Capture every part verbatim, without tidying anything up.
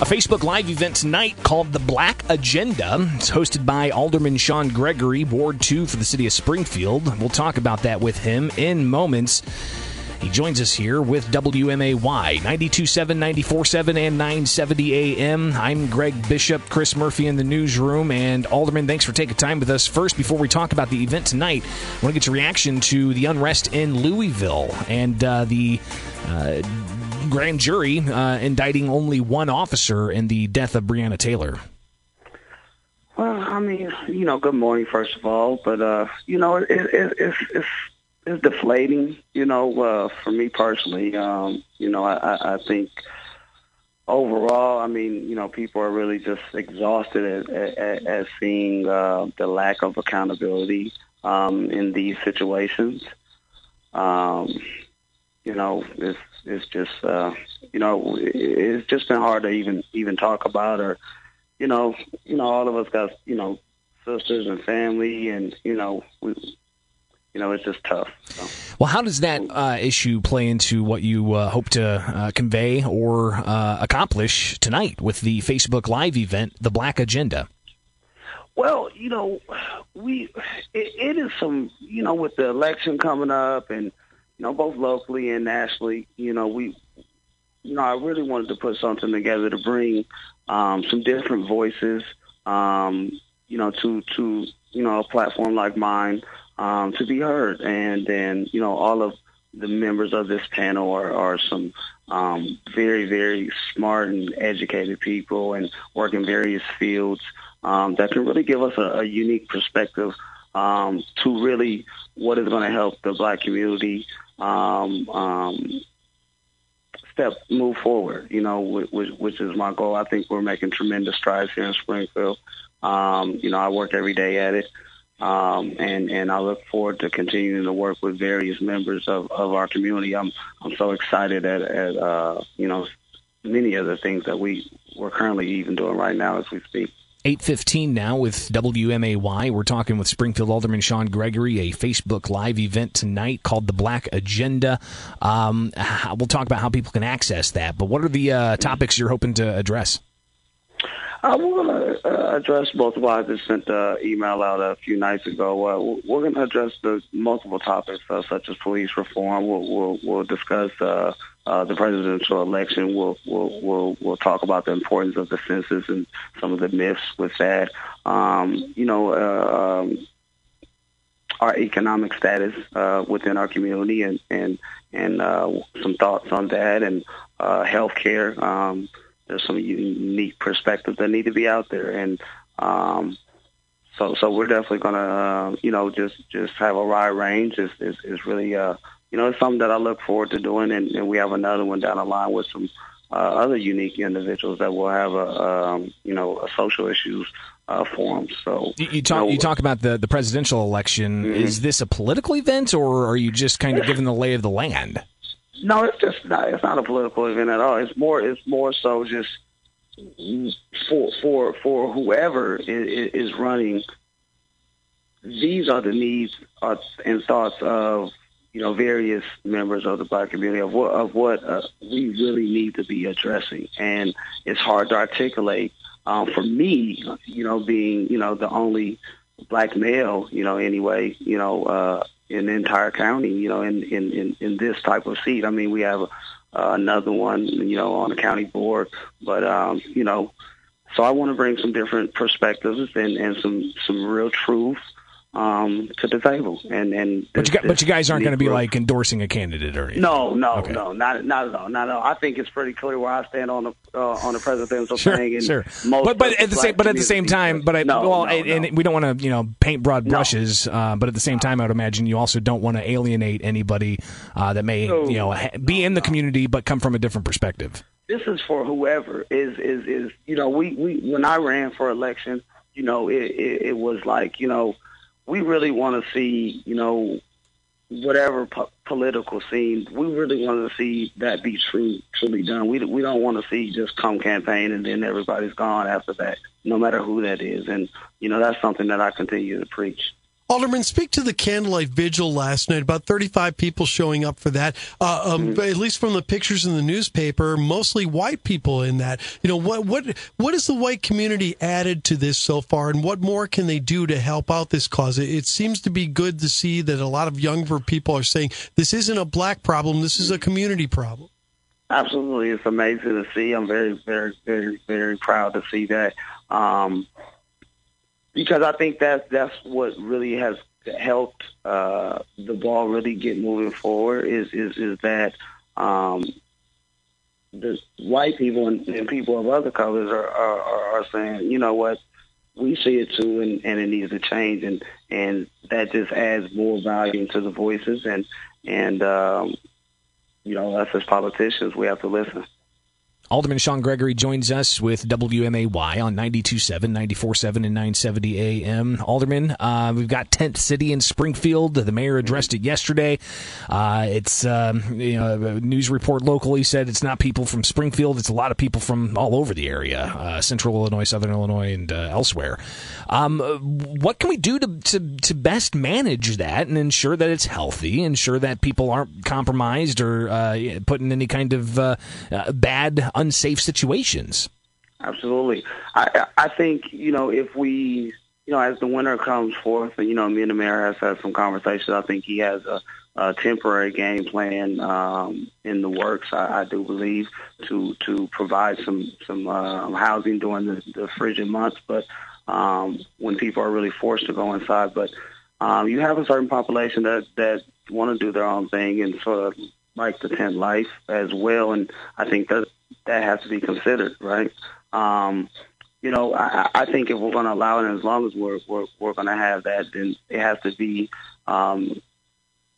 A Facebook Live event tonight called The Black Agenda. It's hosted by Alderman Sean Gregory, Ward two for the city of Springfield. We'll talk about that with him in moments. He joins us here with W M A Y, ninety-two point seven, ninety-four point seven, and nine seventy A M. I'm Greg Bishop, Chris Murphy in the newsroom. And Alderman, thanks for taking time with us. First, before we talk about the event tonight, I want to get your reaction to the unrest in Louisville and uh, the... Uh, grand jury uh, indicting only one officer in the death of Breonna Taylor. Well, I mean, you know, good morning, first of all. But, uh, you know, it, it, it's, it's, it's deflating, you know, uh, for me personally. Um, you know, I, I think overall, I mean, you know, people are really just exhausted at, at, at seeing uh, the lack of accountability um, in these situations. Um, you know, it's, It's just, uh, you know, it's just been hard to even even talk about, or, you know, you know, all of us got, you know, sisters and family, and, you know, we, you know, it's just tough. So. Well, how does that uh, issue play into what you uh, hope to uh, convey or uh, accomplish tonight with the Facebook Live event, The Black Agenda? Well, you know, we it, it is some, you know, with the election coming up and, you know, both locally and nationally, you know, we, you know, I really wanted to put something together to bring um, some different voices, um, you know, to, to, you know, a platform like mine um, to be heard. And then, you know, all of the members of this panel are, are some um, very, very smart and educated people and work in various fields um, that can really give us a, a unique perspective um, to really what is going to help the black community Um, um, step move forward, you know, which, which is my goal. I think we're making tremendous strides here in Springfield. Um, you know, I work every day at it, um, and and I look forward to continuing to work with various members of, of our community. I'm I'm so excited at, at uh, you know, many of the things that we we're currently even doing right now as we speak. eight fifteen now with W M A Y. We're talking with Springfield Alderman Sean Gregory, a Facebook Live event tonight called The Black Agenda. Um, we'll talk about how people can access that, but what are the uh, topics you're hoping to address? Uh, we're going to uh, address multiple. I just sent an email out a few nights ago. Uh, we're going to address the multiple topics, uh, such as police reform. We'll, we'll, we'll discuss uh, uh, the presidential election. We'll, we'll, we'll, we'll talk about the importance of the census and some of the myths with that. Um, you know, uh, um, our economic status uh, within our community, and and and uh, some thoughts on that, and uh, healthcare. Um, There's some unique perspectives that need to be out there, and um, so so we're definitely gonna uh, you know just, just have a wide range. It's, it's, it's really uh, you know it's something that I look forward to doing, and, and we have another one down the line with some uh, other unique individuals that will have a um, you know a social issues uh, forum. So you, you talk you, know, you talk about the, the presidential election. Mm-hmm. Is this a political event, or are you just kind of given the lay of the land? No, it's just not. It's not a political event at all. It's more. It's more so just for for for whoever is, is running. These are the needs and thoughts of you know various members of the black community of what of what uh, we really need to be addressing, and it's hard to articulate. Um, for me, you know, being you know the only black male, you know, anyway, you know. Uh, in the entire county, you know, in, in, in, in this type of seat. I mean, we have uh, another one, you know, on the county board, but, um, you know, so I want to bring some different perspectives and, and some, some real truth um, to the table. And, and this, but, you got, but you guys aren't going to be like endorsing a candidate or anything. No, no, okay. no, not, not at all. Not at all. I think it's pretty clear where I stand on the, uh, on the presidential sure, thing. And sure. Most but, but at the same, but at the same time, but I, no, well, no, and no. we don't want to, you know, paint broad brushes. No. Uh, but at the same time, I would imagine you also don't want to alienate anybody uh, that may, no, you know, ha- be no, in the no. community, but come from a different perspective. This is for whoever is, is, is, you know, we, we, when I ran for election, you know, it, it, it was like, you know, we really want to see, you know, whatever po- political scene, we really want to see that be true, truly done. We we don't want to see just come campaign and then everybody's gone after that, no matter who that is. And, you know, that's something that I continue to preach. Alderman, speak to the candlelight vigil last night, about thirty-five people showing up for that, uh, um, mm-hmm. at least from the pictures in the newspaper, mostly white people in that. You know, what what what has the white community added to this so far, and what more can they do to help out this cause? It, it seems to be good to see that a lot of younger people are saying, this isn't a black problem, this is a community problem. Absolutely. It's amazing to see. I'm very, very, very, very proud to see that. Um, because I think that that's what really has helped uh, the ball really get moving forward is is, is that um, the white people and, and people of other colors are, are, are saying, you know what, we see it too, and, and it needs to change. And, and that just adds more value to the voices. And, and um, you know, us as politicians, we have to listen. Alderman Sean Gregory joins us with W M A Y on ninety-two point seven, ninety-four point seven, and nine seventy A M. Alderman, uh, we've got tenth City in Springfield. The mayor addressed it yesterday. Uh, it's um, you know, a news report locally said it's not people from Springfield. It's a lot of people from all over the area, uh, central Illinois, southern Illinois, and uh, elsewhere. Um, what can we do to, to, to best manage that and ensure that it's healthy, ensure that people aren't compromised or uh, put in any kind of uh, bad, unsafe situations? Absolutely. I, I think, you know, if we, you know, as the winter comes forth, you know, me and the mayor has had some conversations. I think he has a, a temporary game plan um, in the works, I, I do believe, to to provide some, some uh, housing during the, the frigid months, but um, when people are really forced to go inside. But um, you have a certain population that, that want to do their own thing and sort of like the tent life as well, and I think that that has to be considered, right? Um, you know, I, I think if we're going to allow it, as long as we're we're, we're going to have that, then it has to be, um,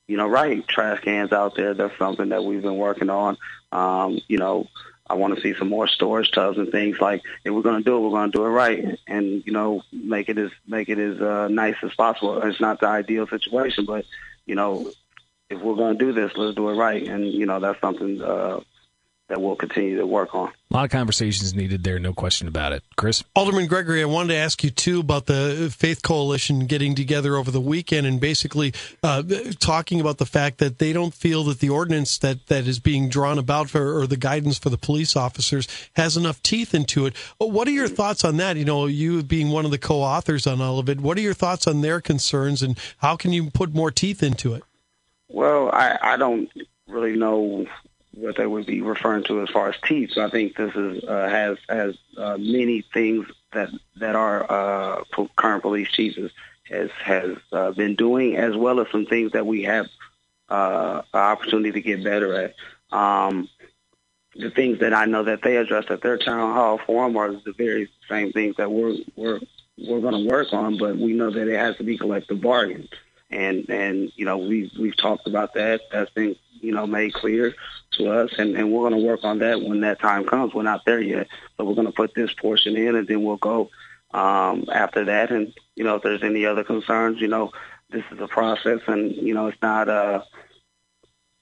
you know, right. Trash cans out there, that's something that we've been working on. Um, you know, I want to see some more storage tubs and things like, if we're going to do it, we're going to do it right, and, you know, make it as, make it as uh, nice as possible. It's not the ideal situation, but, you know, if we're going to do this, let's do it right. And, you know, that's something uh, that we'll continue to work on. A lot of conversations needed there, no question about it. Chris? Alderman Gregory, I wanted to ask you, too, about the Faith Coalition getting together over the weekend and basically uh, talking about the fact that they don't feel that the ordinance that, that is being drawn about for, or the guidance for the police officers has enough teeth into it. What are your thoughts on that? You know, you being one of the co-authors on all of it, what are your thoughts on their concerns, and how can you put more teeth into it? Well, I, I don't really know what they would be referring to as far as teeth. So I think this is uh, has has uh, many things that that our uh, current police chief has has uh, been doing, as well as some things that we have uh, an opportunity to get better at. Um, the things that I know that they addressed at their town hall forum are the very same things that we're we're we're going to work on, but we know that it has to be collective bargaining. And, and you know, we've, we've talked about that. That's been, you know, made clear to us. And, and we're going to work on that when that time comes. We're not there yet. But we're going to put this portion in, and then we'll go um, after that. And, you know, if there's any other concerns, you know, this is a process. And, you know, it's not, uh,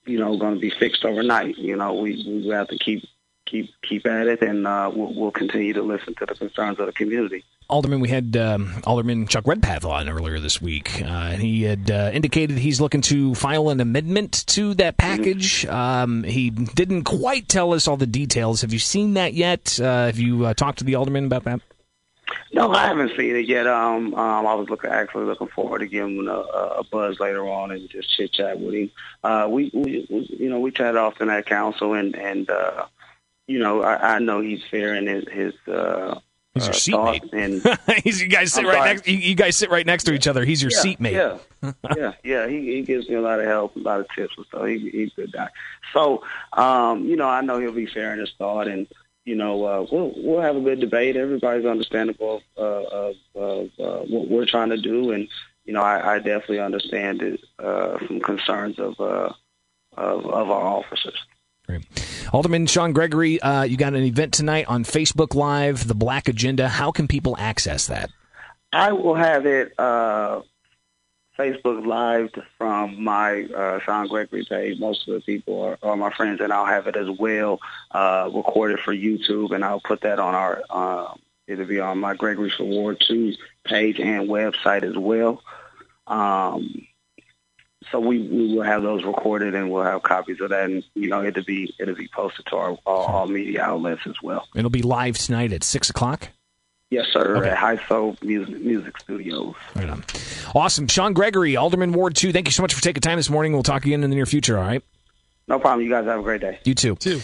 you know, going to be fixed overnight. You know, we, we have to keep keep keep at it, and uh, we'll, we'll continue to listen to the concerns of the community. Alderman, we had um, Alderman Chuck Redpath on earlier this week, uh, and he had uh, indicated he's looking to file an amendment to that package. Um, he didn't quite tell us all the details. Have you seen that yet? Uh, have you uh, talked to the Alderman about that? No, I haven't seen it yet. Um, um, I was looking, actually looking forward to giving him a, a buzz later on and just chit-chat with him. Uh, we, we, you know, we chatted often at council, and, and uh, you know, I, I know he's fair in his... his uh, He's your uh, seatmate. And He's, you guys sit I'm right sorry. next. You, you guys sit right next to each other. He's your yeah, seatmate. Yeah, yeah, yeah. He, he gives me a lot of help, a lot of tips and stuff. He, he's a good guy. So, um, you know, I know he'll be fair in his thought, and you know, uh, we'll we'll have a good debate. Everybody's understandable of, uh, of uh, what we're trying to do, and you know, I, I definitely understand it, uh, some concerns of, uh, of of our officers. Great. Alderman Sean Gregory, uh, you got an event tonight on Facebook Live, The Black Agenda. How can people access that? I will have it uh, Facebook Live from my uh, Sean Gregory page. Most of the people are, are my friends, and I'll have it as well uh, recorded for YouTube, and I'll put that on our uh, – it'll be on my Gregory for Ward two page and website as well. Um, so we, we will have those recorded, and we'll have copies of that, and you know it'll be it'll be posted to our all, all media outlets as well. It'll be live tonight at six o'clock. Yes, sir. Okay. At Hi-Soul Music, Music Studios. Right on. Awesome, Sean Gregory, Alderman Ward Two. Thank you so much for taking time this morning. We'll talk again in the near future. All right. No problem. You guys have a great day. You too. Too.